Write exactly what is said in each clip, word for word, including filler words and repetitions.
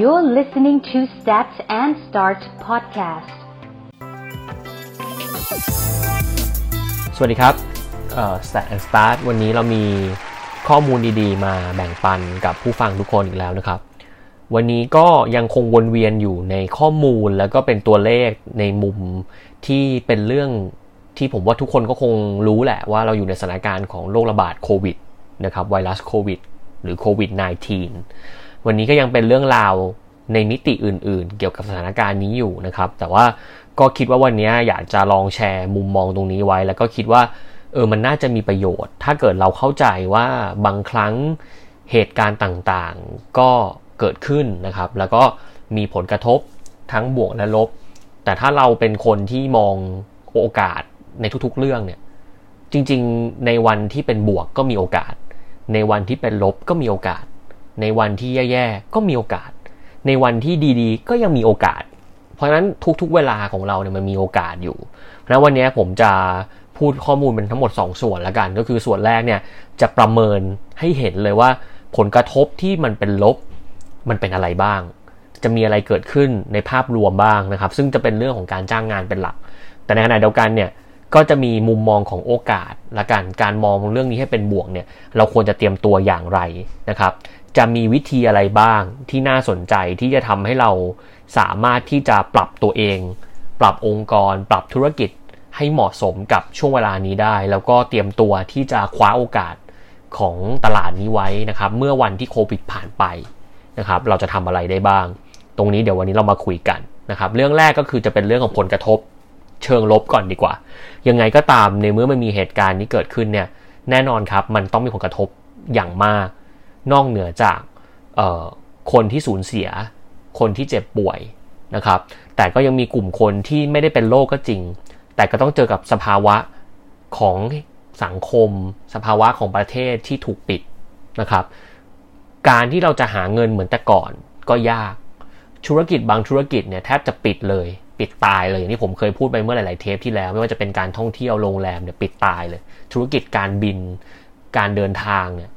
You're listening to Stats and Start podcast. สวัสดีครับ Stats and Start วันนี้เรามีข้อมูลดีๆมาแบ่งปันกับผู้ฟังทุกคนอีกแล้วนะครับวันนี้ก็ยังคงวนเวียนอยู่ในข้อมูลแล้วก็เป็นตัวเลขในมุมที่เป็นเรื่องที่ผมว่าทุกคนก็คงรู้แหละว่าเราอยู่ในสถานการณ์ของโรคระบาดโควิดนะครับไวรัสโควิดหรือโควิด สิบเก้า วันนี้ก็ยังเป็นเรื่องราวในมิติอื่นๆเกี่ยวกับสถานการณ์นี้อยู่นะครับแต่ว่าก็คิดว่าวันนี้อยากจะลองแชร์มุมมองตรงนี้ไว้แล้วก็คิดว่าเออมันน่าจะมีประโยชน์ถ้าเกิดเราเข้าใจว่าบางครั้งเหตุการณ์ต่างๆก็เกิดขึ้นนะครับแล้วก็มีผลกระทบทั้งบวกและลบแต่ถ้าเราเป็นคนที่มองโอกาสในทุกๆเรื่องเนี่ยจริงๆในวันที่เป็นบวกก็มีโอกาสในวันที่เป็นลบก็มีโอกาสในวันที่แย่ๆก็มีโอกาสในวันที่ดีๆก็ยังมีโอกาสเพราะฉะนั้นทุกๆเวลาของเราเนี่ยมันมีโอกาสอยู่นะวันนี้ผมจะพูดข้อมูลเป็นทั้งหมดสองส่วนละกันก็คือส่วนแรกเนี่ยจะประเมินให้เห็นเลยว่าผลกระทบที่มันเป็นลบมันเป็นอะไรบ้างจะมีอะไรเกิดขึ้นในภาพรวมบ้างนะครับซึ่งจะเป็นเรื่องของการจ้างงานเป็นหลักแต่ในขณะเดียวกันเนี่ยก็จะมีมุมมองของโอกาสละกันการมองเรื่องนี้ให้เป็นบวกเนี่ยเราควรจะเตรียมตัวอย่างไรนะครับจะมีวิธีอะไรบ้างที่น่าสนใจที่จะทำให้เราสามารถที่จะปรับตัวเองปรับองค์กรปรับธุรกิจให้เหมาะสมกับช่วงเวลานี้ได้แล้วก็เตรียมตัวที่จะคว้าโอกาสของตลาดนี้ไว้นะครับเมื่อวันที่โควิดผ่านไปนะครับเราจะทำอะไรได้บ้างตรงนี้เดี๋ยววันนี้เรามาคุยกันนะครับเรื่องแรกก็คือจะเป็นเรื่องของผลกระทบเชิงลบก่อนดีกว่ายังไงก็ตามในเมื่อมันมีเหตุการณ์นี้เกิดขึ้นเนี่ยแน่นอนครับมันต้องมีผลกระทบอย่างมากนอกเหนือจากเอ่อคนที่สูญเสียคนที่เจ็บป่วยนะครับแต่ก็ยังมีกลุ่มคนที่ไม่ได้เป็นโรคก็จริงแต่ก็ต้องเจอกับสภาวะของสังคมสภาวะของประเทศที่ถูกปิดนะครับการที่เราจะหาเงินเหมือนแต่ก่อนก็ยากธุรกิจบางธุรกิจเนี่ยแทบจะปิดเลยปิดตายเลยอย่างที่ผมเคยพูดไปเมื่อหลายๆเทปที่แล้วไม่ว่าจะเป็นการท่องเที่ยวโรงแรมเนี่ยปิดตายเลยธุรกิจการบินการเดินทางเนี่ย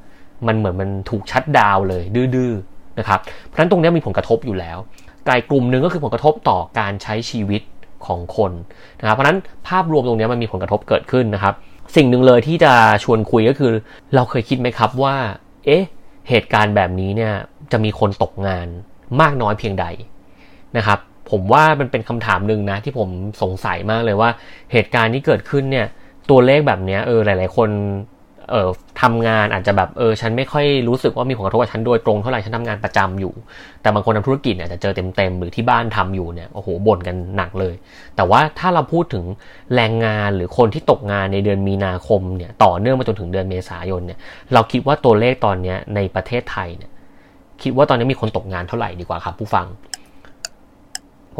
มันเหมือนมันถูกชัตดาวน์เลยดื้อๆนะครับเพราะฉะนั้นตรงนี้มีผลกระทบอยู่แล้วกลายกลุ่มนึงก็คือผลกระทบต่อการใช้ชีวิตของคนนะครับเพราะฉะนั้นภาพรวมตรงนี้มันมีผลกระทบเกิดขึ้นนะครับสิ่งหนึ่งเลยที่จะชวนคุยก็คือเราเคยคิดไหมครับว่าเอ๊ะเหตุการณ์แบบนี้เนี่ยจะมีคนตกงานมากน้อยเพียงใดนะครับผมว่ามันเป็นคำถามนึงนะที่ผมสงสัยมากเลยว่าเหตุการณ์ที่เกิดขึ้นเนี่ยตัวเลขแบบนี้เออหลายๆคนเอ่อทำงานอาจจะแบบเออฉันไม่ค่อยรู้สึกว่ามีผลกระทบกับฉันโดยตรงเท่าไหร่ฉันทำงานประจำอยู่แต่บางคนทำธุรกิจเนี่ยจะเจอเต็มๆหรือที่บ้านทำอยู่เนี่ยโอ้โหบ่นกันหนักเลยแต่ว่าถ้าเราพูดถึงแรงงานหรือคนที่ตกงานในเดือนมีนาคมเนี่ยต่อเนื่องมาจนถึงเดือนเมษายนเนี่ยเราคิดว่าตัวเลขตอนนี้ในประเทศไทยเนี่ยคิดว่าตอนนี้มีคนตกงานเท่าไหร่ดีกว่าครับผู้ฟัง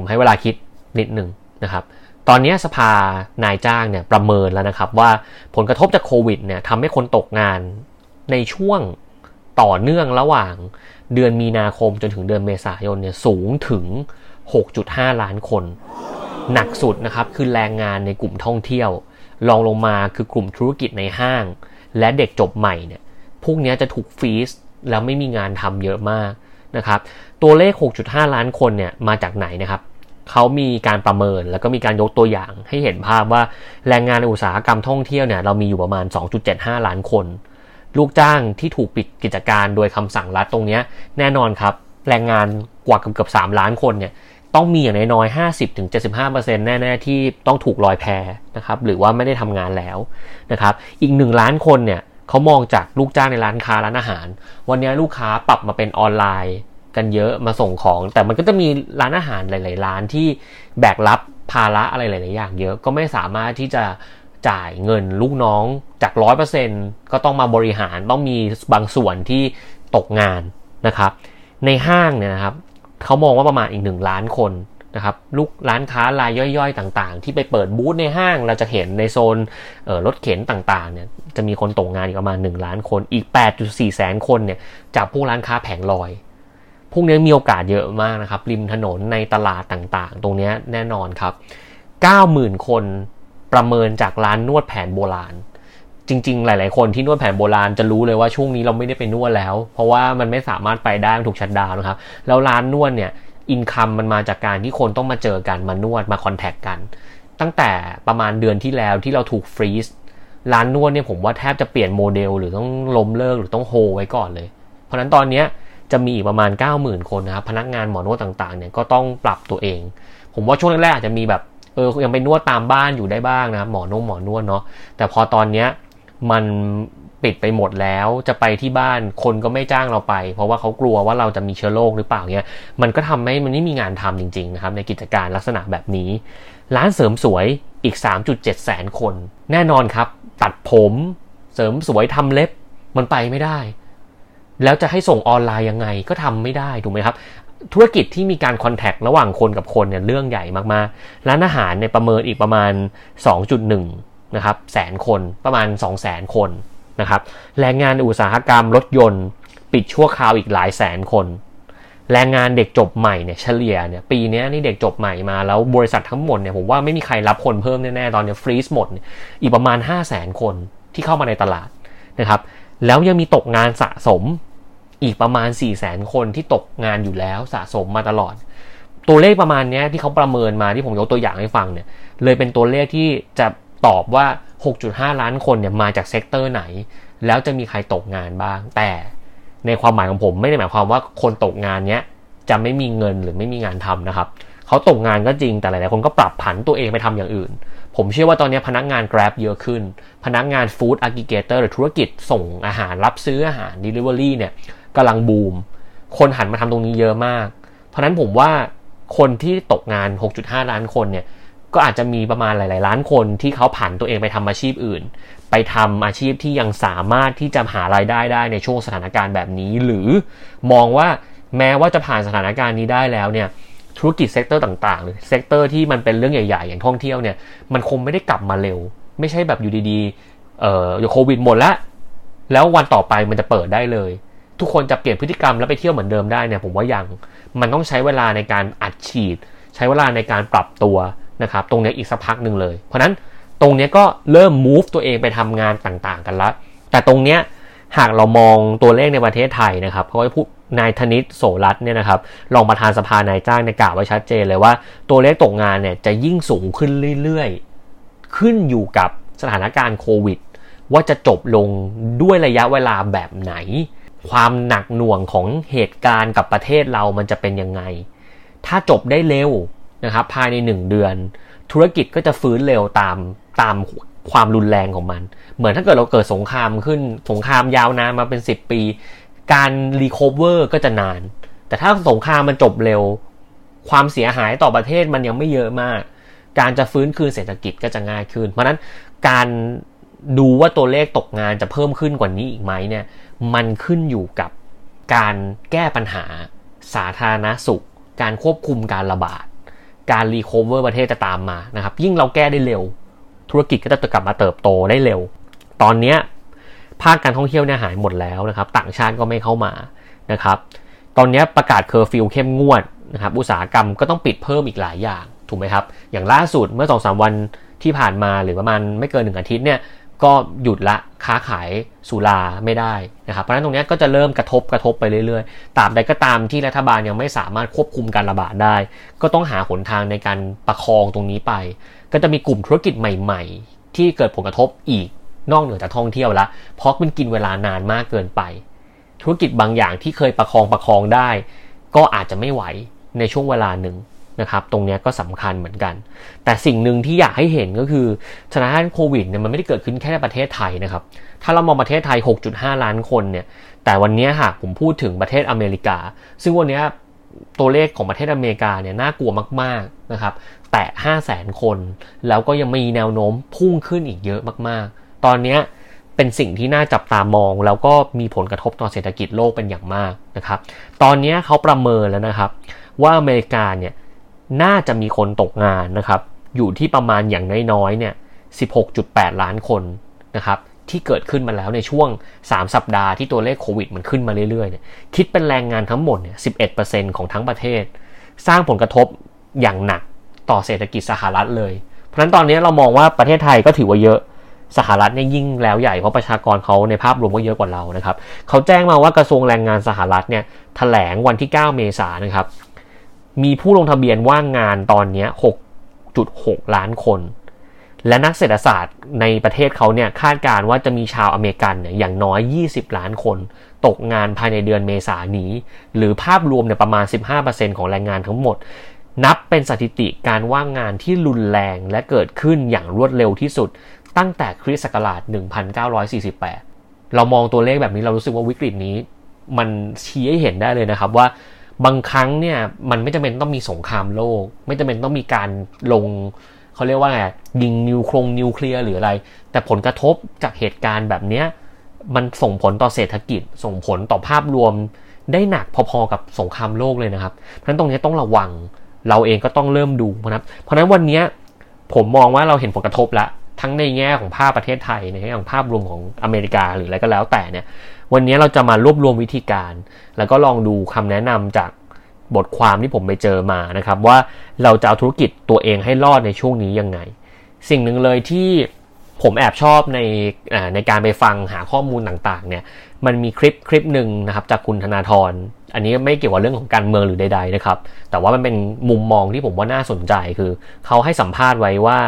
ผมให้เวลาคิดนิดนึงนะครับตอนนี้สภานายจ้างเนี่ยประเมินแล้วนะครับว่าผลกระทบจากโควิดเนี่ยทำให้คนตกงานในช่วงต่อเนื่องระหว่างเดือนมีนาคมจนถึงเดือนเมษายนเนี่ยสูงถึง หกจุดห้า ล้านคนหนักสุดนะครับคือแรงงานในกลุ่มท่องเที่ยวรองลงมาคือกลุ่มธุรกิจในห้างและเด็กจบใหม่เนี่ยพวกนี้จะถูกฟรีซแล้วไม่มีงานทำเยอะมากนะครับตัวเลข หกจุดห้า ล้านคนเนี่ยมาจากไหนนะครับเขามีการประเมินแล้วก็มีการยกตัวอย่างให้เห็นภาพว่าแรงงานในอุตสาหกรรมท่องเที่ยวเนี่ยเรามีอยู่ประมาณ สองจุดเจ็ดห้า ล้านคนลูกจ้างที่ถูกปิดกิจการโดยคำสั่งรัฐตรงนี้แน่นอนครับแรงงานกว่าเกือบสามล้านคนเนี่ยต้องมีอย่างน้อยๆ ห้าสิบถึงเจ็ดสิบห้าเปอร์เซ็นต์ แน่ๆที่ต้องถูกลอยแพนะครับหรือว่าไม่ได้ทำงานแล้วนะครับอีกหนึ่งล้านคนเนี่ยเขามองจากลูกจ้างในร้านค้าร้านอาหารวันนี้ลูกค้าปรับมาเป็นออนไลน์กันเยอะมาส่งของแต่มันก็จะมีร้านอาหารหลายๆร้านที่แบกรับภาระอะไรหลายๆอย่างเยอะก็ไม่สามารถที่จะจ่ายเงินลูกน้องจาก ร้อยเปอร์เซ็นต์ ก็ต้องมาบริหารต้องมีบางส่วนที่ตกงานนะครับในห้างเนี่ยนะครับเขามองว่าประมาณอีกหนึ่งล้านคนนะครับลูกร้านค้ารายย่อยๆต่างๆที่ไปเปิดบูธในห้างเราจะเห็นในโซนเอ่อรถเข็นต่างๆเนี่ยจะมีคนตกงานอีกประมาณหนึ่งล้านคนอีก แปดจุดสี่ แสนคนเนี่ยจากพวกร้านค้าแผงลอยพวกนี้มีโอกาสเยอะมากนะครับริมถนนในตลาดต่างๆตรงนี้แน่นอนครับ เก้าหมื่น คนประเมินจากร้านนวดแผนโบราณ จริงๆหลายๆคนที่นวดแผนโบราณจะรู้เลยว่าช่วงนี้เราไม่ได้ไปนวดแล้วเพราะว่ามันไม่สามารถไปได้มันถูกชัตดาวน์นะครับแล้วร้านนวดเนี่ยอินคัมมันมาจากการที่คนต้องมาเจอกันมานวดมาคอนแทคกันตั้งแต่ประมาณเดือนที่แล้วที่เราถูกฟรีซร้านนวดเนี่ยผมว่าแทบจะเปลี่ยนโมเดลหรือต้องล้มเลิกหรือต้องโฮไว้ก่อนเลยเพราะนั้นตอนนี้จะมีอีกประมาณ เก้าหมื่น คนนะครับพนักงานหมอนวดต่างๆเนี่ยก็ต้องปรับตัวเองผมว่าช่วงแรกๆอาจจะมีแบบเออยังไปนวดตามบ้านอยู่ได้บ้างนะหมอนวดหมอนวดเนาะแต่พอตอนนี้มันปิดไปหมดแล้วจะไปที่บ้านคนก็ไม่จ้างเราไปเพราะว่าเขากลัวว่าเราจะมีเชื้อโรคหรือเปล่าเนี่ยมันก็ทำให้มันไม่มีงานทำจริงๆนะครับในกิจการลักษณะแบบนี้ร้านเสริมสวยอีก สามจุดเจ็ดแสน คนแน่นอนครับตัดผมเสริมสวยทำเล็บมันไปไม่ได้แล้วจะให้ส่งออนไลน์ยังไงก็ทำไม่ได้ถูกไหมครับธุรกิจที่มีการคอนแทคระหว่างคนกับคนเนี่ยเรื่องใหญ่มากๆร้านอาหารในประเมินอีกประมาณ สองจุดหนึ่ง นะครับแสนคนประมาณ สองแสน คนนะครับแรงงานอุตสาหกรรมรถยนต์ปิดชั่วคราวอีกหลายแสนคนแรงงานเด็กจบใหม่เนี่ยเฉลี่ยเนี่ยปีนี้นี่เด็กจบใหม่มาแล้วบริษัททั้งหมดเนี่ยผมว่าไม่มีใครรับคนเพิ่มแน่ๆตอนนี้ฟรีซหมดอีกประมาณ ห้าแสน คนที่เข้ามาในตลาดนะครับแล้วยังมีตกงานสะสมอีกประมาณ สี่แสน คนที่ตกงานอยู่แล้วสะสมมาตลอดตัวเลขประมาณนี้ที่เขาประเมินมาที่ผมยกตัวอย่างให้ฟังเนี่ยเลยเป็นตัวเลขที่จะตอบว่า หกจุดห้า ล้านคนเนี่ยมาจากเซกเตอร์ไหนแล้วจะมีใครตกงานบ้างแต่ในความหมายของผมไม่ได้หมายความว่าคนตกงานเนี้ยจะไม่มีเงินหรือไม่มีงานทำนะครับเขาตกงานก็จริงแต่หลายๆคนก็ปรับผันตัวเองไปทำอย่างอื่นผมเชื่อว่าตอนนี้พนักงาน Grab เยอะขึ้นพนักงาน Food Aggregator หรือธุรกิจส่งอาหารรับซื้ออาหาร Delivery เนี่ยกำลังบูมคนหันมาทำตรงนี้เยอะมากเพราะนั้นผมว่าคนที่ตกงาน หกจุดห้า ล้านคนเนี่ยก็อาจจะมีประมาณหลายๆล้านคนที่เขาผันตัวเองไปทำอาชีพอื่นไปทำอาชีพที่ยังสามารถที่จะหารายได้ได้ในช่วงสถานการณ์แบบนี้หรือมองว่าแม้ว่าจะผ่านสถานการณ์นี้ได้แล้วเนี่ยธุรกิจเซกเตอร์ต่างๆหรือเซกเตอร์ที่มันเป็นเรื่องใหญ่ๆอย่างท่องเที่ยวเนี่ยมันคงไม่ได้กลับมาเร็วไม่ใช่แบบอยู่ดีๆเอ่อโควิดหมดแล้วแล้ววันต่อไปมันจะเปิดได้เลยทุกคนจะเปลี่ยนพฤติกรรมแล้วไปเที่ยวเหมือนเดิมได้เนี่ยผมว่ายังมันต้องใช้เวลาในการอัดฉีดใช้เวลาในการปรับตัวนะครับตรงนี้อีกสักพักหนึ่งเลยเพราะนั้นตรงนี้ก็เริ่ม move ตัวเองไปทำงานต่างๆกันละแต่ตรงนี้หากเรามองตัวเลขในประเทศไทยนะครับเขาจะพูดนายธนิตโสรัตน์เนี่ยนะครับรองประธานสภานายจ้างได้กล่าวไว้ชัดเจนเลยว่าตัวเลขตกงานเนี่ยจะยิ่งสูงขึ้นเรื่อยๆขึ้นอยู่กับสถานการณ์โควิดว่าจะจบลงด้วยระยะเวลาแบบไหนความหนักหน่วงของเหตุการณ์กับประเทศเรามันจะเป็นยังไงถ้าจบได้เร็วนะครับภายในหนึ่งเดือนธุรกิจก็จะฟื้นเร็วตามตามความรุนแรงของมันเหมือนถ้าเกิดเราเกิดสงครามขึ้นสงครามยาวนานมาเป็นสิบปีการรีคัฟเวอร์ก็จะนานแต่ถ้าสงครามมันจบเร็วความเสียหายต่อประเทศมันยังไม่เยอะมากการจะฟื้นคืนเศรษฐกิจก็จะง่ายขึ้นเพราะนั้นการดูว่าตัวเลขตกงานจะเพิ่มขึ้นกว่านี้อีกไหมเนี่ยมันขึ้นอยู่กับการแก้ปัญหาสาธารณสุขการควบคุมการระบาดการรีคัฟเวอร์ประเทศจะตามมานะครับยิ่งเราแก้ได้เร็วธุรกิจก็จะกลับมาเติบโตได้เร็วตอนนี้ภาคการท่องเที่ยวเนี่ยหายหมดแล้วนะครับต่างชาติก็ไม่เข้ามานะครับตอนนี้ประกาศเคอร์ฟิวเข้มงวดนะครับอุตสาหกรรมก็ต้องปิดเพิ่มอีกหลายอย่างถูกไหมครับอย่างล่าสุดเมื่อ สองถึงสาม วันที่ผ่านมาหรือประมาณไม่เกินหนึ่งอาทิตย์เนี่ยก็หยุดละค้าขายสุราไม่ได้นะครับเพราะฉะนั้นตรงนี้ก็จะเริ่มกระทบกระทบไปเรื่อยๆตราบใดก็ตามที่รัฐบาลยังไม่สามารถควบคุมการระบาดได้ก็ต้องหาหนทางในการประคองตรงนี้ไปก็จะมีกลุ่มธุรกิจใหม่ๆที่เกิดผลกระทบอีกนอกเหนือจากท่องเที่ยวละเพราะมันกินเวลานานมากเกินไปธุรกิจบางอย่างที่เคยประคองประคองได้ก็อาจจะไม่ไหวในช่วงเวลาหนึ่งนะครับตรงนี้ก็สำคัญเหมือนกันแต่สิ่งหนึ่งที่อยากให้เห็นก็คือสถานการณ์โควิดเนี่ยมันไม่ได้เกิดขึ้นแค่ในประเทศไทยนะครับถ้าเรามองประเทศไทย หกจุดห้า ล้านคนเนี่ยแต่วันนี้หากผมพูดถึงประเทศอเมริกาซึ่งวันนี้ตัวเลขของประเทศอเมริกาเนี่ยน่ากลัวมากๆนะครับแตะ ห้าแสน คนแล้วก็ยังมีแนวโน้มพุ่งขึ้นอีกเยอะมากๆตอนนี้เป็นสิ่งที่น่าจับตามองแล้วก็มีผลกระทบต่อเศรษฐกิจโลกเป็นอย่างมากนะครับตอนนี้เขาประเมินแล้วนะครับว่าอเมริกาเนี่ยน่าจะมีคนตกงานนะครับอยู่ที่ประมาณอย่างน้อยๆเนี่ย สิบหกจุดแปด ล้านคนนะครับที่เกิดขึ้นมาแล้วในช่วงสามสัปดาห์ที่ตัวเลขโควิดมันขึ้นมาเรื่อยๆเนี่ยคิดเป็นแรงงานทั้งหมดเนี่ย สิบเอ็ดเปอร์เซ็นต์ ของทั้งประเทศสร้างผลกระทบอย่างหนักต่อเศรษฐกิจสหรัฐเลยเพราะฉะนั้นตอนนี้เรามองว่าประเทศไทยก็ถือว่าเยอะ สหรัฐเนี่ยยิ่งแล้วใหญ่เพราะประชากรเขาในภาพรวมก็เยอะกว่าเรานะครับเขาแจ้งมาว่ากระทรวงแรงงานสหรัฐเนี่ยแถลงวันที่เก้าเมษายนนะครับมีผู้ลงทะเบียนว่างงานตอนนี้ หกจุดหกล้านคนและนักเศรษฐศาสตร์ในประเทศเขาเนี่ยคาดการณ์ว่าจะมีชาวอเมริกันเนี่ยอย่างน้อยยี่สิบล้านคนตกงานภายในเดือนเมษายนนี้หรือภาพรวมเนี่ยประมาณ สิบห้าเปอร์เซ็นต์ ของแรงงานทั้งหมดนับเป็นสถิติการว่างงานที่รุนแรงและเกิดขึ้นอย่างรวดเร็วที่สุดตั้งแต่คริสต์ศักราชหนึ่งพันเก้าร้อยสี่สิบแปดเรามองตัวเลขแบบนี้เรารู้สึกว่าวิกฤตนี้มันชี้ให้เห็นได้เลยนะครับว่าบางครั้งเนี่ยมันไม่จำเป็นต้องมีสงครามโลกไม่จำเป็นต้องมีการลงเขาเรียกว่าไงยิงนิวครงนิวเคลียร์หรืออะไรแต่ผลกระทบจากเหตุการณ์แบบเนี้ยมันส่งผลต่อเศรษฐกิจส่งผลต่อภาพรวมได้หนักพอๆกับสงครามโลกเลยนะครับเพราะฉะนั้นตรงนี้ต้องระวังเราเองก็ต้องเริ่มดูนะครับเพราะฉะนั้นวันนี้ผมมองว่าเราเห็นผลกระทบละทั้งในแง่ของภาพประเทศไทยในแง่ของภาพรวมของอเมริกาหรืออะไรก็แล้วแต่เนี่ยวันนี้เราจะมารวบรวมวิธีการแล้วก็ลองดูคำแนะนำจากบทความที่ผมไปเจอมานะครับว่าเราจะเอาธุรกิจตัวเองให้รอดในช่วงนี้ยังไงสิ่งหนึ่งเลยที่ผมแอบชอบในในการไปฟังหาข้อมูลต่างๆเนี่ยมันมีคลิปคลิปหนึ่งนะครับจากคุณธนาธรอันนี้ไม่เกี่ยวกับเรื่องของการเมืองหรือใดๆนะครับแต่ว่ามันเป็นมุมมองที่ผมว่าน่าสนใจคือเขาให้สัมภาษณ์ไว้ว่า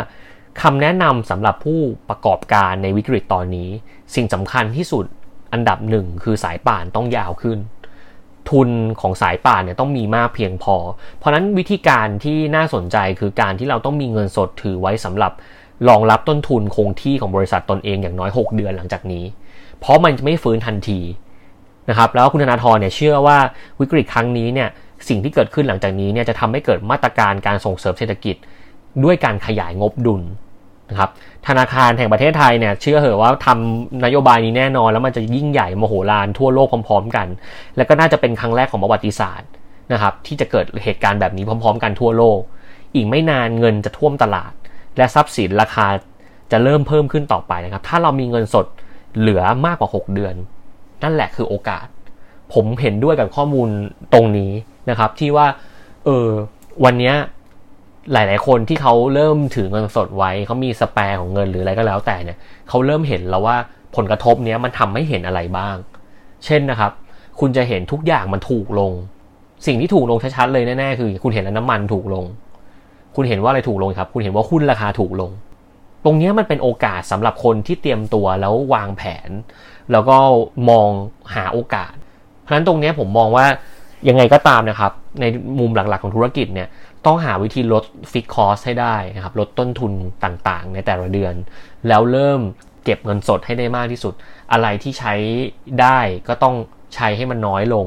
คำแนะนำสำหรับผู้ประกอบการในวิกฤตตอนนี้สิ่งสำคัญที่สุดอันดับหนึ่งคือสายป่านต้องยาวขึ้นทุนของสายป่านเนี่ยต้องมีมากเพียงพอเพราะนั้นวิธีการที่น่าสนใจคือการที่เราต้องมีเงินสดถือไว้สำหรับรองรับต้นทุนคงที่ของบริษัทตนเองอย่างน้อยหกเดือนหลังจากนี้เพราะมันจะไม่ฟื้นทันทีนะครับแล้วคุณธนาธรเนี่ยเชื่อว่าวิกฤตครั้งนี้เนี่ยสิ่งที่เกิดขึ้นหลังจากนี้เนี่ยจะทำให้เกิดมาตรการการส่งเสริมเศรษฐกิจด้วยการขยายงบดุลนะครับธนาคารแห่งประเทศไทยเนี่ยเชื่อเหอะว่าทำนโยบายนี้แน่นอนแล้วมันจะยิ่งใหญ่มโหฬารทั่วโลกพร้อมๆกันและก็น่าจะเป็นครั้งแรกของประวัติศาสตร์นะครับที่จะเกิดเหตุการณ์แบบนี้พร้อมๆกันทั่วโลกอีกไม่นานเงินจะท่วมตลาดและทรัพย์สินราคาจะเริ่มเพิ่มขึ้นต่อไปนะครับถ้าเรามีเงินสดเหลือมากกว่าหกเดือนนั่นแหละคือโอกาสผมเห็นด้วยกับข้อมูลตรงนี้นะครับที่ว่าเออวันนี้หลายๆคนที่เขาเริ่มถือเงินสดไว้เขามีสแปร์ของเงินหรืออะไรก็แล้วแต่เนี่ยเขาเริ่มเห็นแล้วว่าผลกระทบเนี้ยมันทำให้เห็นอะไรบ้างเช่นนะครับคุณจะเห็นทุกอย่างมันถูกลงสิ่งที่ถูกลงชัดๆเลยแน่ๆคือคุณเห็นแล้วน้ำมันถูกลงคุณเห็นว่าอะไรถูกลงครับคุณเห็นว่าหุ้นราคาถูกลงตรงนี้มันเป็นโอกาสสำหรับคนที่เตรียมตัวแล้ววางแผนแล้วก็มองหาโอกาสเพราะฉะนั้นตรงนี้ผมมองว่ายังไงก็ตามนะครับในมุมหลักๆของธุรกิจเนี่ยต้องหาวิธีลดฟิกคอสให้ได้นะครับลดต้นทุนต่างๆในแต่ละเดือนแล้วเริ่มเก็บเงินสดให้ได้มากที่สุดอะไรที่ใช้ได้ก็ต้องใช้ให้มันน้อยลง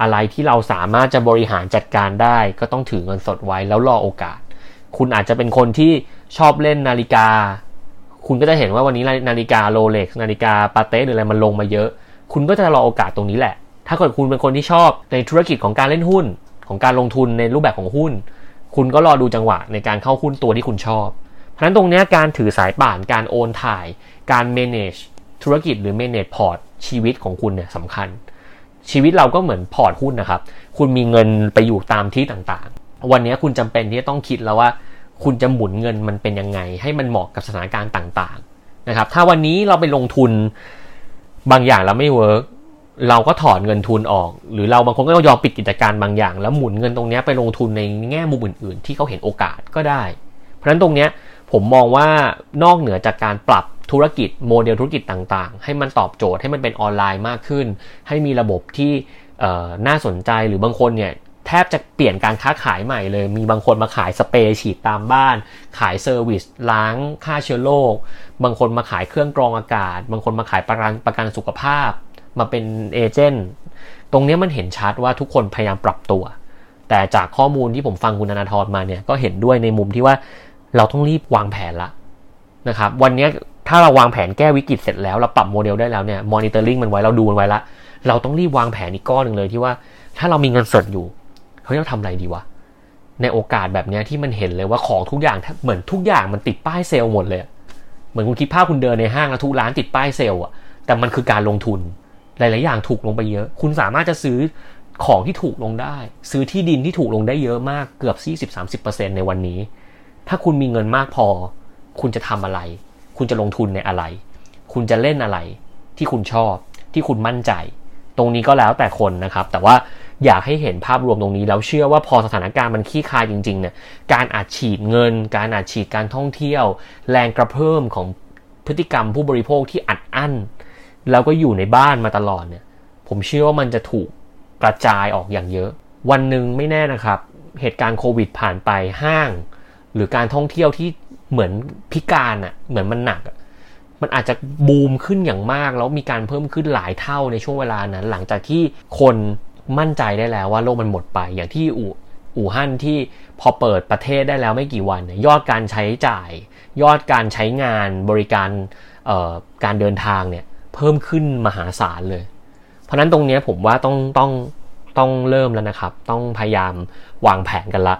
อะไรที่เราสามารถจะบริหารจัดการได้ก็ต้องถือเงินสดไว้แล้วรอโอกาสคุณอาจจะเป็นคนที่ชอบเล่นนาฬิกาคุณก็จะเห็นว่าวันนี้นาฬิกาโรเล็กซ์นาฬิกาปาเต้หรืออะไรมันลงมาเยอะคุณก็จะรอโอกาสตรงนี้แหละถ้าเกิดคุณเป็นคนที่ชอบในธุรกิจของการเล่นหุ้นของการลงทุนในรูปแบบของหุ้นคุณก็รอดูจังหวะในการเข้าหุ้นตัวที่คุณชอบเพราะฉะนั้นตรงนี้การถือสายป่านการโอนถ่ายการ manage ธุรกิจหรือ manage พอร์ตชีวิตของคุณเนี่ยสำคัญชีวิตเราก็เหมือนพอร์ตหุ้นนะครับคุณมีเงินไปอยู่ตามที่ต่างๆวันนี้คุณจำเป็นที่จะต้องคิดแล้วว่าคุณจะหมุนเงินมันเป็นยังไงให้มันเหมาะกับสถานการณ์ต่างๆนะครับถ้าวันนี้เราไปลงทุนบางอย่างแล้วไม่เวิร์กเราก็ถอนเงินทุนออกหรือเราบางคนก็ยอมปิดกิจการบางอย่างแล้วหมุนเงินตรงนี้ไปลงทุนในแง่มุมอื่นๆที่เขาเห็นโอกาสก็ได้เพราะฉะนั้นตรงนี้ผมมองว่านอกเหนือจากการปรับธุรกิจโมเดลธุรกิจต่างๆให้มันตอบโจทย์ให้มันเป็นออนไลน์มากขึ้นให้มีระบบที่น่าสนใจหรือบางคนเนี่ยแทบจะเปลี่ยนการค้าขายใหม่เลยมีบางคนมาขายสเปรย์ฉีดตามบ้านขายเซอร์วิสล้างฆ่าเชื้อโรคบางคนมาขายเครื่องกรองอากาศบางคนมาขายประกันประกันสุขภาพมาเป็นเอเจนต์ตรงนี้มันเห็นชัดว่าทุกคนพยายามปรับตัวแต่จากข้อมูลที่ผมฟังคุณธนาธรมาเนี่ยก็เห็นด้วยในมุมที่ว่าเราต้องรีบวางแผนละนะครับวันนี้ถ้าเราวางแผนแก้วิกฤตเสร็จแล้วเราปรับโมเดลได้แล้วเนี่ยมอนิเตอร์ลิงมันไว้เราดูมันไว้ละเราต้องรีบวางแผนอีกก้อนนึงเลยที่ว่าถ้าเรามีเงินสดอยู่เฮ้ยเราทำอะไรดีวะในโอกาสแบบนี้ที่มันเห็นเลยว่าของทุกอย่างเหมือนทุกอย่างมันติดป้ายเซลล์หมดเลยเหมือนคุณคิดภาพคุณเดินในห้างแล้วทุกร้านติดป้ายเซลล์อะแต่มันคือการลงทุนหลายๆอย่างถูกลงไปเยอะคุณสามารถจะซื้อของที่ถูกลงได้ซื้อที่ดินที่ถูกลงได้เยอะมากเกือบ สี่สิบถึงสามสิบเปอร์เซ็นต์ ในวันนี้ถ้าคุณมีเงินมากพอคุณจะทำอะไร คุณจะลงทุนในอะไรคุณจะเล่นอะไรที่คุณชอบที่คุณมั่นใจตรงนี้ก็แล้วแต่คนนะครับแต่ว่าอยากให้เห็นภาพรวมตรงนี้แล้วเชื่อว่าพอสถานการณ์มันขี้คายจริงๆเนี่ยการอัดฉีดเงินการอัดฉีดการท่องเที่ยวแรงกระเพื่อมของพฤติกรรมผู้บริโภคที่อัดอั้นแล้วก็อยู่ในบ้านมาตลอดเนี่ยผมเชื่อว่ามันจะถูกกระจายออกอย่างเยอะวันหนึ่งไม่แน่นะครับเหตุการณ์โควิดผ่านไปห้างหรือการท่องเที่ยวที่เหมือนพิการอ่ะเหมือนมันหนักมันอาจจะบูมขึ้นอย่างมากแล้วมีการเพิ่มขึ้นหลายเท่าในช่วงเวลานั้นหลังจากที่คนมั่นใจได้แล้วว่าโลกมันหมดไปอย่างที่อู่อู่ฮั่นที่พอเปิดประเทศได้แล้วไม่กี่วันยอดการใช้จ่ายยอดการใช้งานบริการเอ่อการเดินทางเนี่ยเพิ่มขึ้นมหาศาลเลยเพราะนั้นตรงนี้ผมว่าต้องต้องต้องเริ่มแล้วนะครับต้องพยายามวางแผนกันละ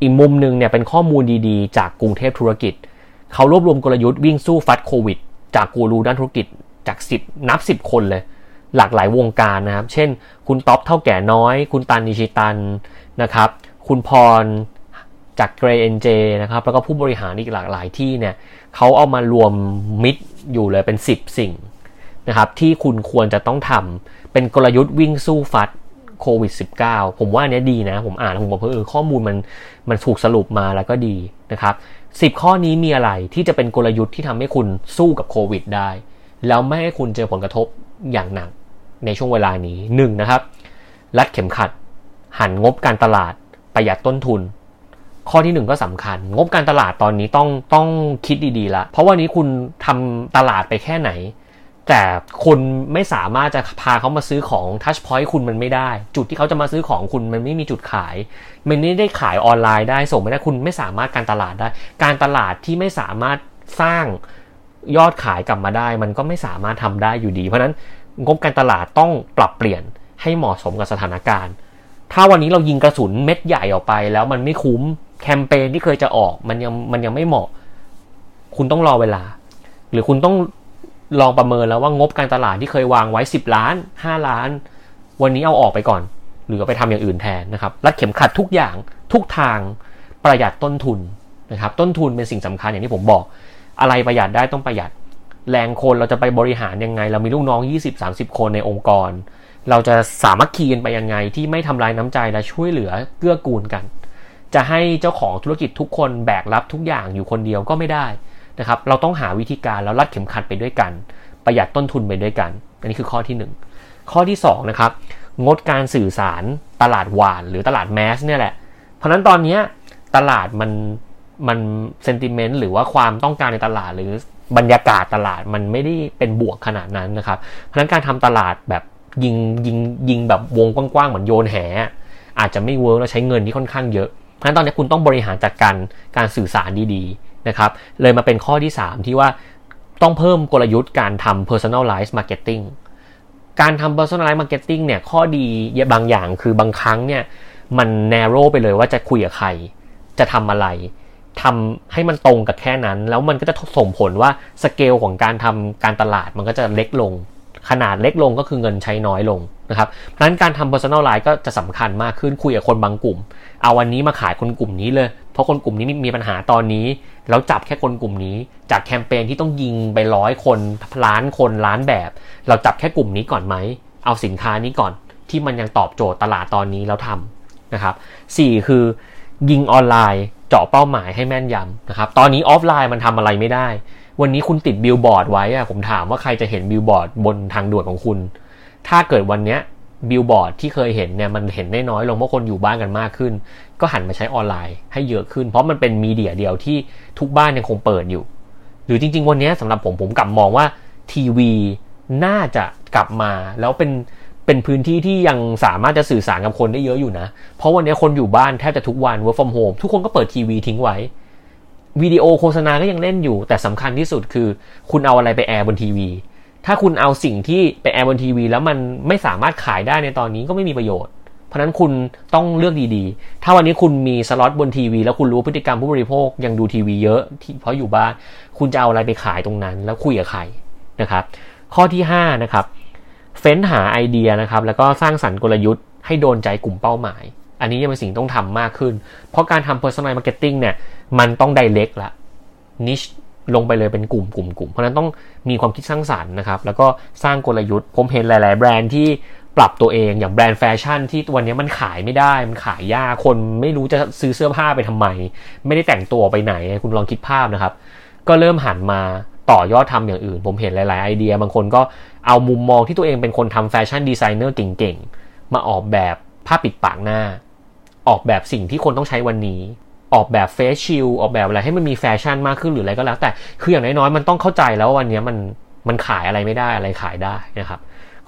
อีกมุมนึงเนี่ยเป็นข้อมูลดีๆจากกรุงเทพธุรกิจเขารวบรวมกลยุทธ์วิ่งสู้ฟัดโควิดจากกูรูด้านธุรกิจจากสิบนับสิบคนเลยหลากหลายวงการนะครับเช่นคุณต๊อบเท่าแก่น้อยคุณตันนิชิตันนะครับคุณพรจากเกรย์เอ็นเจนะครับแล้วก็ผู้บริหารอีกหลากหลายที่เนี่ยเขาเอามารวมมิดอยู่เลยเป็นสิบสิ่งนะครับที่คุณควรจะต้องทำเป็นกลยุทธ์วิ่งสู้ฟัดโควิด สิบเก้า ผมว่าอันนี้ดีนะผมอ่านแล้วผมบอกเออข้อมูลมันมันถูกสรุปมาแล้วก็ดีนะครับสิบข้อนี้มีอะไรที่จะเป็นกลยุทธ์ที่ทำให้คุณสู้กับโควิดได้แล้วไม่ให้คุณเจอผลกระทบอย่างหนักในช่วงเวลานี้หนึ่งนะครับรัดเข็มขัดหันงบการตลาดประหยัดต้นทุนข้อที่หนึ่งก็สำคัญงบการตลาดตอนนี้ต้องต้องคิดดีๆละเพราะวันนี้คุณทำตลาดไปแค่ไหนแต่คนไม่สามารถจะพาเขามาซื้อของทัชพอยต์คุณมันไม่ได้จุดที่เขาจะมาซื้อของคุณมันไม่มีจุดขายมันไม่ได้ขายออนไลน์ได้ส่งไม่ได้คุณไม่สามารถการตลาดได้การตลาดที่ไม่สามารถสร้างยอดขายกลับมาได้มันก็ไม่สามารถทำได้อยู่ดีเพราะนั้นงบการตลาดต้องปรับเปลี่ยนให้เหมาะสมกับสถานการณ์ถ้าวันนี้เรายิงกระสุนเม็ดใหญ่ออกไปแล้วมันไม่คุ้มแคมเปญที่เคยจะออกมันยังมันยังไม่เหมาะคุณต้องรอเวลาหรือคุณต้องลองประเมินแล้วว่างบการตลาดที่เคยวางไว้สิบล้านห้าล้านวันนี้เอาออกไปก่อนหรือไปทำอย่างอื่นแทนนะครับรัดเข็มขัดทุกอย่างทุกทางประหยัดต้นทุนนะครับต้นทุนเป็นสิ่งสำคัญอย่างที่ผมบอกอะไรประหยัดได้ต้องประหยัดแรงคนเราจะไปบริหารยังไงเรามีลูกน้อง ยี่สิบถึงสามสิบ คนในองค์กรเราจะสามัคคีกันไปยังไงที่ไม่ทำลายน้ำใจและช่วยเหลือเกื้อกูลกันจะให้เจ้าของธุรกิจทุกคนแบกรับทุกอย่างอยู่คนเดียวก็ไม่ได้นะครับเราต้องหาวิธีการแล้วรัดเข็มขัดไปด้วยกันประหยัดต้นทุนไปด้วยกันอันนี้คือข้อที่หนึ่งข้อที่สองนะครับงดการสื่อสารตลาดหวานหรือตลาดแมสเนี่ยแหละเพราะนั้นตอนนี้ตลาดมันมันเซนติเมนต์หรือว่าความต้องการในตลาดหรือบรรยากาศตลาดมันไม่ได้เป็นบวกขนาดนั้นนะครับเพราะนั้นการทำตลาดแบบยิงยิงยิงแบบวงกว้างๆเหมือนโยนแหอาจจะไม่เวิร์กแล้วใช้เงินที่ค่อนข้างเยอะเพราะนั้นตอนนี้คุณต้องบริหารจัดการการสื่อสารดีๆนะครับเลยมาเป็นข้อที่สามที่ว่าต้องเพิ่มกลยุทธ์การทำ personalized marketing การทำ personalized marketing เนี่ยข้อดีบางอย่างคือบางครั้งเนี่ยมัน narrow ไปเลยว่าจะคุยกับใครจะทำอะไรทำให้มันตรงกับแค่นั้นแล้วมันก็จะส่งผลว่าสเกลของการทำการตลาดมันก็จะเล็กลงขนาดเล็กลงก็คือเงินใช้น้อยลงนะครับเพราะฉะนั้นการทำ personal line ก็จะสำคัญมากขึ้นคุยกับคนบางกลุ่มเอาวันนี้มาขายคนกลุ่มนี้เลยเพราะคนกลุ่มนี้มีปัญหาตอนนี้แล้วจับแค่คนกลุ่มนี้จากแคมเปญที่ต้องยิงไปร้อยคนล้านคนล้านแบบเราจับแค่กลุ่มนี้ก่อนไหมเอาสินค้านี้ก่อนที่มันยังตอบโจทย์ตลาดตอนนี้แล้วทำนะครับสี่คือยิงออนไลน์เจาะเป้าหมายให้แม่นยำนะครับตอนนี้ออฟไลน์มันทำอะไรไม่ได้วันนี้คุณติดบิลบอร์ดไว้อะผมถามว่าใครจะเห็นบิลบอร์ดบนทางด่วนของคุณถ้าเกิดวันนี้บิลบอร์ดที่เคยเห็นเนี่ยมันเห็นได้น้อยลงเพราะคนอยู่บ้านกันมากขึ้นก็หันมาใช้ออนไลน์ให้เยอะขึ้นเพราะมันเป็นมีเดียเดียวที่ทุกบ้านยังคงเปิดอยู่หรือจริงๆวันนี้สำหรับผมผมกลับมองว่าทีวีน่าจะกลับมาแล้วเป็นเป็นพื้นที่ที่ยังสามารถจะสื่อสารกับคนได้เยอะอยู่นะเพราะวันนี้คนอยู่บ้านแทบจะทุกวัน work from home ทุกคนก็เปิดทีวีทิ้งไว้วิดีโอโฆษณาก็ยังเล่นอยู่แต่สำคัญที่สุดคือคุณเอาอะไรไปแอร์บนทีวีถ้าคุณเอาสิ่งที่ไปแอร์บนทีวีแล้วมันไม่สามารถขายได้ในตอนนี้ก็ไม่มีประโยชน์เพราะนั้นคุณต้องเลือกดีๆถ้าวันนี้คุณมีสล็อตบนทีวีแล้วคุณรู้พฤติกรรมผู้บริโภคยังดูทีวีเยอะเพราะอยู่บ้านคุณจะเอาอะไรไปขายตรงนั้นแล้วคุยกับใครนะครับข้อที่ห้านะครับเฟ้นหาไอเดียนะครับแล้วก็สร้างสรรค์กลยุทธ์ให้โดนใจกลุ่มเป้าหมายอันนี้ยังเป็นสิ่งต้องทำมากขึ้นเพราะการทำ personal marketing เนี่ยมันต้อง direct ละ niche ลงไปเลยเป็นกลุ่มกลุ่มกลุ่มเพราะนั้นต้องมีความคิดสร้างสรรค์นะครับแล้วก็สร้างกลยุทธ์ผมเห็นหลายๆแบรนด์ที่ปรับตัวเองอย่างแบรนด์แฟชั่นที่วันนี้มันขายไม่ได้มันขายยากคนไม่รู้จะซื้อเสื้อผ้าไปทำไมไม่ได้แต่งตัวไปไหนคุณลองคิดภาพนะครับก็เริ่มหันมาต่อยอดทำอย่างอื่นผมเห็นหลายๆไอเดียบางคนก็เอามุมมองที่ตัวเองเป็นคนทำแฟชั่นดีไซเนอร์เก่งๆมาออกแบบผ้าปิดปากหน้าออกแบบสิ่งที่คนต้องใช้วันนี้ออกแบบเฟสชิลออกแบบอะไรให้มันมีแฟชั่นมากขึ้นหรืออะไรก็แล้วแต่คืออย่างน้อยๆมันต้องเข้าใจแล้ววันนี้มันมันขายอะไรไม่ได้อะไรขายได้นะครับ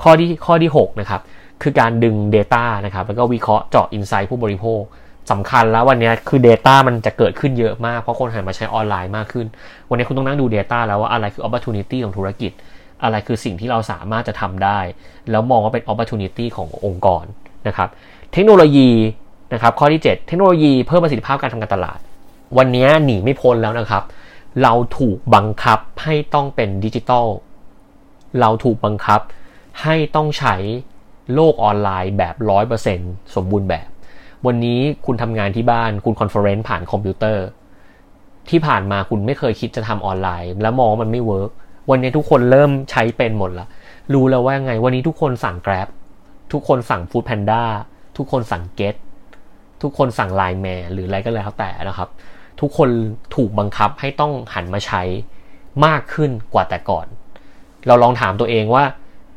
ข้อที่ข้อที่หกนะครับคือการดึง data นะครับแล้วก็วิเคราะห์เจาะ insight ผู้บริโภคสำคัญแล้ววันนี้คือ data มันจะเกิดขึ้นเยอะมากเพราะคนหันมาใช้ออนไลน์มากขึ้นวันนี้คุณต้องนั่งดู data แล้วว่าอะไรคือ opportunity ของธุรกิจอะไรคือสิ่งที่เราสามารถจะทำได้แล้วมองว่าเป็น opportunity ขององค์กรนะครับเทคโนโลยีนะครับข้อที่เจ็ดเทคโนโลยีเพิ่มประสิทธิภาพการทำการตลาดวันนี้หนีไม่พ้นแล้วนะครับเราถูกบังคับให้ต้องเป็นดิจิทัลเราถูกบังคับให้ต้องใช้โลกออนไลน์แบบ ร้อยเปอร์เซ็นต์ สมบูรณ์แบบวันนี้คุณทำงานที่บ้านคุณคอนเฟอเรนซ์ผ่านคอมพิวเตอร์ที่ผ่านมาคุณไม่เคยคิดจะทำออนไลน์แล้วมองมันไม่เวิร์กวันนี้ทุกคนเริ่มใช้เป็นหมดละรู้แล้วว่าไงวันนี้ทุกคนสั่ง Grab ทุกคนสั่ง Food Panda ทุกคนสั่ง Get ทุกคนสั่ง Line Man หรืออะไรก็แล้วแต่นะครับทุกคนถูกบังคับให้ต้องหันมาใช้มากขึ้นกว่าแต่ก่อนเราลองถามตัวเองว่า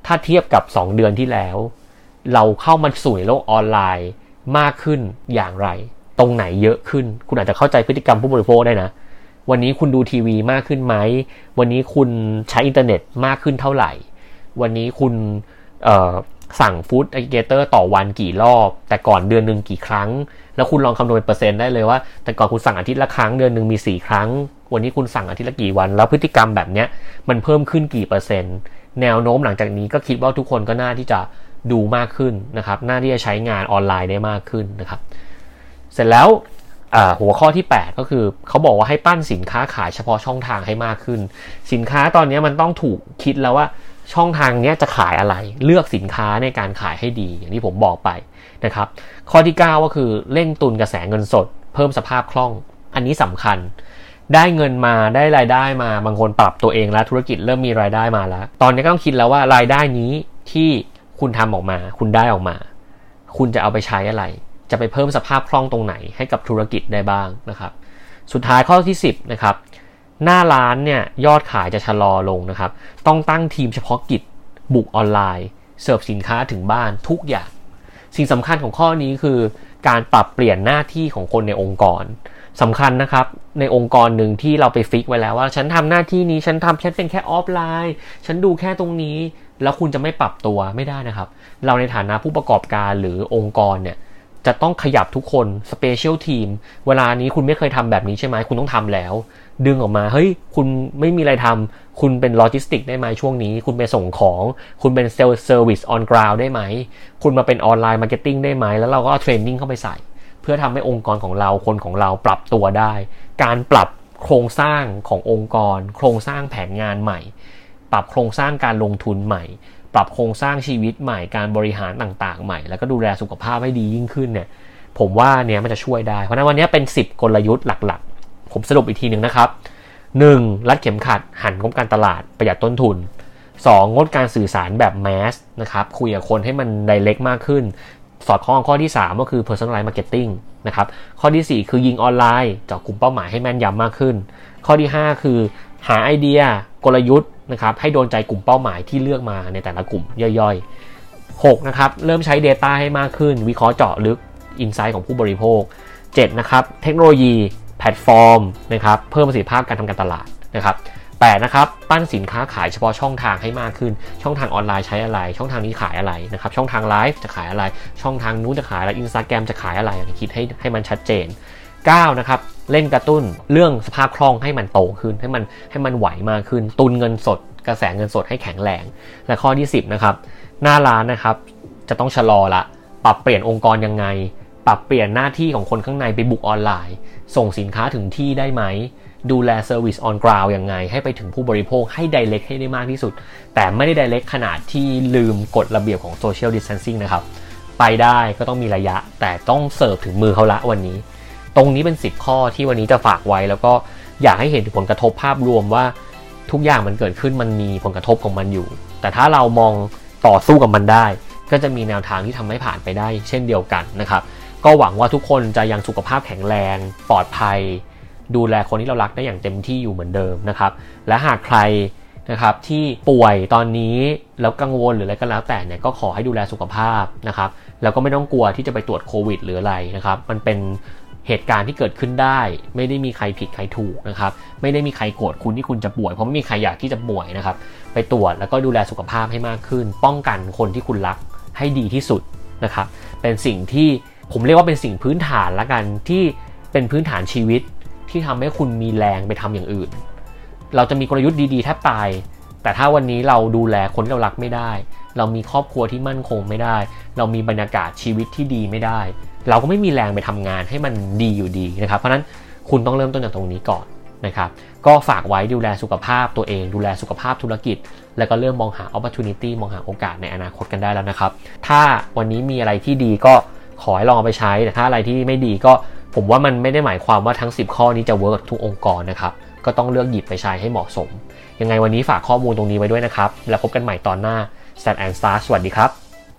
ถ้าเทียบกับสองเดือนที่แล้วเราเข้ามาสู่ในโลกออนไลน์มากขึ้นอย่างไรตรงไหนเยอะขึ้นคุณอาจจะเข้าใจพฤติกรรมผู้บริโภคได้นะวันนี้คุณดูทีวีมากขึ้นไหมวันนี้คุณใช้อินเทอร์เน็ตมากขึ้นเท่าไหร่วันนี้คุณเอ่อสั่งฟู้ดแอคทิเวเตอร์ต่อวันกี่รอบแต่ก่อนเดือนนึงกี่ครั้งแล้วคุณลองคำนวณเป็นเปอร์เซ็นต์ได้เลยว่าแต่ก่อนคุณสั่งอาทิตย์ละครั้งเดือนนึงมีสี่ครั้งวันนี้คุณสั่งอาทิตย์ละกี่วันแล้วพฤติกรรมแบบเนี้ยมันเพิ่มขึ้นกี่เปอร์เซ็นต์แนวโน้มหลังจากนี้ก็คิดว่าทุกคนก็น่าที่จะดูมากขึ้นนะครับน่าที่จะใช้งานออนไลน์ได้มากขึ้นนะครับเสร็จแล้วหัวข้อที่แปดก็คือเขาบอกว่าให้ปั้นสินค้าขายเฉพาะช่องทางให้มากขึ้นสินค้าตอนนี้มันต้องถูกคิดแล้วว่าช่องทางนี้จะขายอะไรเลือกสินค้าในการขายให้ดีอย่างที่ผมบอกไปนะครับข้อที่เก้าก็คือเร่งตุนกระแสเงินสดเพิ่มสภาพคล่องอันนี้สำคัญได้เงินมาได้รายได้มาบางคนปรับตัวเองแล้วธุรกิจเริ่มมีรายได้มาแล้วตอนนี้ก็ต้องคิดแล้วว่ารายได้นี้ที่คุณทำออกมาคุณได้ออกมาคุณจะเอาไปใช้อะไรจะไปเพิ่มสภาพคล่องตรงไหนให้กับธุรกิจได้บ้างนะครับสุดท้ายข้อที่สิบนะครับหน้าร้านเนี่ยยอดขายจะชะลอลงนะครับต้องตั้งทีมเฉพาะกิจบุกออนไลน์เสิร์ฟสินค้าถึงบ้านทุกอย่างสิ่งสำคัญของข้อนี้คือการปรับเปลี่ยนหน้าที่ของคนในองค์กรสำคัญนะครับในองค์กรหนึ่งที่เราไปฟิกไว้แล้วว่าฉันทำหน้าที่นี้ฉันทำฉันเป็นแค่ออฟไลน์ฉันดูแค่ตรงนี้แล้วคุณจะไม่ปรับตัวไม่ได้นะครับเราในฐานะผู้ประกอบการหรือองค์กรเนี่ยจะต้องขยับทุกคนสเปเชียลทีมเวลานี้คุณไม่เคยทำแบบนี้ใช่ไหมคุณต้องทำแล้วดึงออกมาเฮ้ยคุณไม่มีอะไรทำคุณเป็นโลจิสติกได้ไหมช่วงนี้คุณไปส่งของคุณเป็นเซลล์เซอร์วิสออนกราวด์ได้ไหมคุณมาเป็นออนไลน์มาร์เก็ตติ้งได้ไหมแล้วเราก็เอาเทรนนิ่งเข้าไปใส่เพื่อทำให้องค์กรของเราคนของเราปรับตัวได้การปรับโครงสร้างขององค์กรโครงสร้างแผนงานใหม่ปรับโครงสร้างการลงทุนใหม่ปรับโครงสร้างชีวิตใหม่การบริหารต่างๆใหม่แล้วก็ดูแลสุขภาพให้ดียิ่งขึ้นเนี่ยผมว่าเนี่ยมันจะช่วยได้เพราะนั้นวันนี้เป็นสิบกลยุทธ์หลักๆผมสรุปอีกทีนึงนะครับหนึ่งรัดเข็มขัดหันงบการตลาดประหยัดต้นทุนสองงดการสื่อสารแบบแมสนะครับคุยกับคนให้มันไดเรกมากขึ้นสอดคล้องข้อที่สามก็คือ personalized marketing นะครับข้อที่สี่คือยิงออนไลน์เจาะกลุ่มเป้าหมายให้แม่นยำมากขึ้นข้อที่ห้าคือหาไอเดียกลยุทธ์นะครับให้โดนใจกลุ่มเป้าหมายที่เลือกมาในแต่ละกลุ่มย่อยๆหกนะครับเริ่มใช้ data ให้มากขึ้นวิเคราะห์เจาะลึก insight ของผู้บริโภคเจ็ดนะครับเทคโนโลยีแพลตฟอร์มนะครับเพิ่มประสิทธิภาพการทำการตลาดนะครับแปดนะครับปั้นสินค้าขายเฉพาะช่องทางให้มากขึ้นช่องทางออนไลน์ใช้อะไรช่องทางนี้ขายอะไรนะครับช่องทางไลฟ์จะขายอะไรช่องทางนู้นจะขายอะไร Instagram จะขายอะไรคิดให้ให้มันชัดเจนเก้านะครับเล่นกระตุ้นเรื่องสภาพคล่องให้มันโตขึ้นให้มันให้มันไหวมากขึ้นตุนเงินสดกระแสเงินสดให้แข็งแรงและข้อที่สิบนะครับหน้าร้านนะครับจะต้องชะลอละปรับเปลี่ยนองค์กรยังไงปรับเปลี่ยนหน้าที่ของคนข้างในไปบุกออนไลน์ส่งสินค้าถึงที่ได้ไหมดูแล Service on Ground ยังไงให้ไปถึงผู้บริโภคให้ Direct ให้ได้มากที่สุดแต่ไม่ได้ Direct ขนาดที่ลืมกฎระเบียบของ Social Distancing นะครับไปได้ก็ต้องมีระยะแต่ต้องเสิร์ฟถึงมือเขาละวันนี้ตรงนี้เป็นสิบข้อที่วันนี้จะฝากไว้แล้วก็ อยากให้เห็นผลกระทบภาพรวมว่าทุกอย่างมันเกิดขึ้นมันมีผลกระทบของมันอยู่แต่ถ้าเรามองต่อสู้กับมันได้ก็จะมีแนวทางที่ทำให้ผ่านไปได้เช่นเดียวกันนะครับก็หวังว่าทุกคนจะยังสุขภาพแข็งแรงปลอดภัยดูแลคนที่เรารักได้อย่างเต็มที่อยู่เหมือนเดิมนะครับและหากใครนะครับที่ป่วยตอนนี้แล้วกังวลหรืออะไรก็แล้วแต่เนี่ยก็ขอให้ดูแลสุขภาพนะครับแล้วก็ไม่ต้องกลัวที่จะไปตรวจโควิดหรืออะไรนะครับมันเป็นเหตุการณ์ที่เกิดขึ้นได้ไม่ได้มีใครผิดใครถูกนะครับไม่ได้มีใครโกรธคุณที่คุณจะป่วยเพราะไม่มีใครอยากที่จะป่วยนะครับไปตรวจแล้วก็ดูแลสุขภาพให้มากขึ้นป้องกันคนที่คุณรักให้ดีที่สุดนะครับเป็นสิ่งที่ผมเรียกว่าเป็นสิ่งพื้นฐานละกันที่เป็นพื้นฐานชีวิตที่ทำให้คุณมีแรงไปทำอย่างอื่นเราจะมีกลยุทธ์ดีๆแทบตายแต่ถ้าวันนี้เราดูแลคนที่เรารักไม่ได้เรามีครอบครัวที่มั่นคงไม่ได้เรามีบรรยากาศชีวิตที่ดีไม่ได้เราก็ไม่มีแรงไปทำงานให้มันดีอยู่ดีนะครับเพราะนั้นคุณต้องเริ่มต้นจากตรงนี้ก่อนนะครับก็ฝากไว้ดูแลสุขภาพตัวเองดูแลสุขภาพธุรกิจแล้วก็เริ่มมองหา opportunity มองหาโอกาสในอนาคตกันได้แล้วนะครับถ้าวันนี้มีอะไรที่ดีก็ขอให้ลองเอาไปใช้แต่ถ้าอะไรที่ไม่ดีก็ผมว่ามันไม่ได้หมายความว่าทั้งสิบข้อนี้จะเวิร์คทุกองค์กรนะครับก็ต้องเลือกหยิบไปใช้ให้เหมาะสมยังไงวันนี้ฝากข้อมูลตรงนี้ไว้ด้วยนะครับแล้วพบกันใหม่ตอนหน้า Stats and Stars สวัสดีครับ